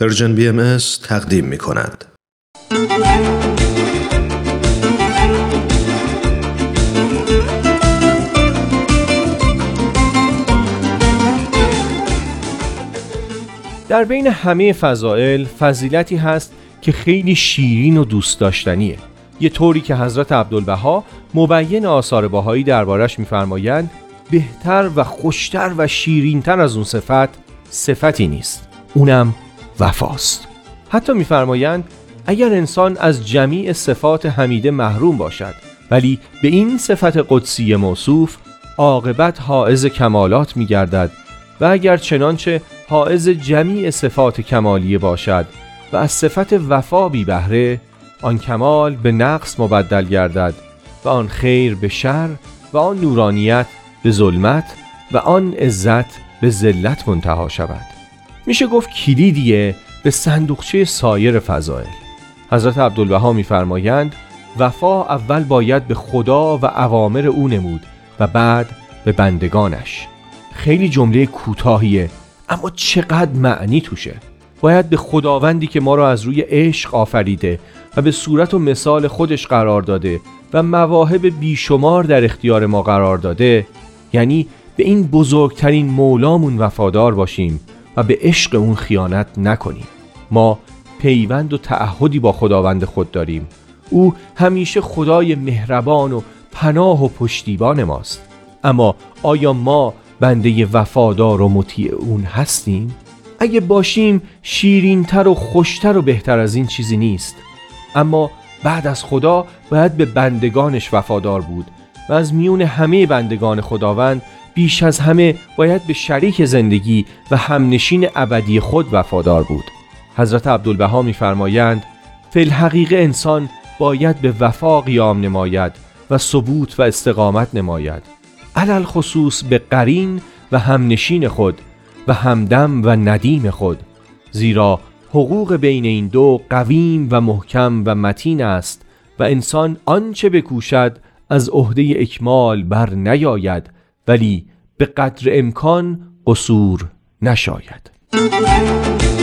پرژن BMS تقدیم می کند. در بین همه فضائل فضیلتی هست که خیلی شیرین و دوست داشتنیه، یه طوری که حضرت عبدالبها مبین آثار بهایی دربارش می‌فرمایند بهتر و خوشتر و شیرینتر از اون صفت صفتی نیست، اونم وفاست. حتی می‌فرمایند اگر انسان از جمیع صفات حمیده محروم باشد ولی به این صفت قدسی موصوف، عاقبت حائز کمالات می‌گردد و اگر چنانچه حائز جمیع صفات کمالیه باشد و از صفت وفا بی بهره، آن کمال به نقص مبدل گردد و آن خیر به شر و آن نورانیت به ظلمت و آن عزت به ذلت منتهی شود. میشه گفت کلیدیه به صندوقچه سایر فضائل. حضرت عبدالبها میفرمایند وفا اول باید به خدا و اوامر او نمود و بعد به بندگانش. خیلی جمله کوتاهیه اما چقدر معنی توشه. باید به خداوندی که ما را از روی عشق آفریده و به صورت و مثال خودش قرار داده و مواهب بیشمار در اختیار ما قرار داده، یعنی به این بزرگترین مولامون وفادار باشیم و به عشق اون خیانت نکنیم. ما پیوند و تعهدی با خداوند خود داریم. او همیشه خدای مهربان و پناه و پشتیبان ماست. اما آیا ما بنده وفادار و مطیع اون هستیم؟ اگه باشیم شیرین‌تر و خوشتر و بهتر از این چیزی نیست. اما بعد از خدا باید به بندگانش وفادار بود و از میون همه بندگان خداوند بیش از همه باید به شریک زندگی و همنشین ابدی خود وفادار بود. حضرت عبدالبها می‌فرمایند فی الحقیقه انسان باید به وفا قیام نماید و ثبوت و استقامت نماید، علل خصوص به قرین و همنشین خود و همدم و ندیم خود، زیرا حقوق بین این دو قویم و محکم و متین است و انسان آنچه بکوشد از عهده اکمال بر نیاید ولی به قدر امکان قصور نشاید.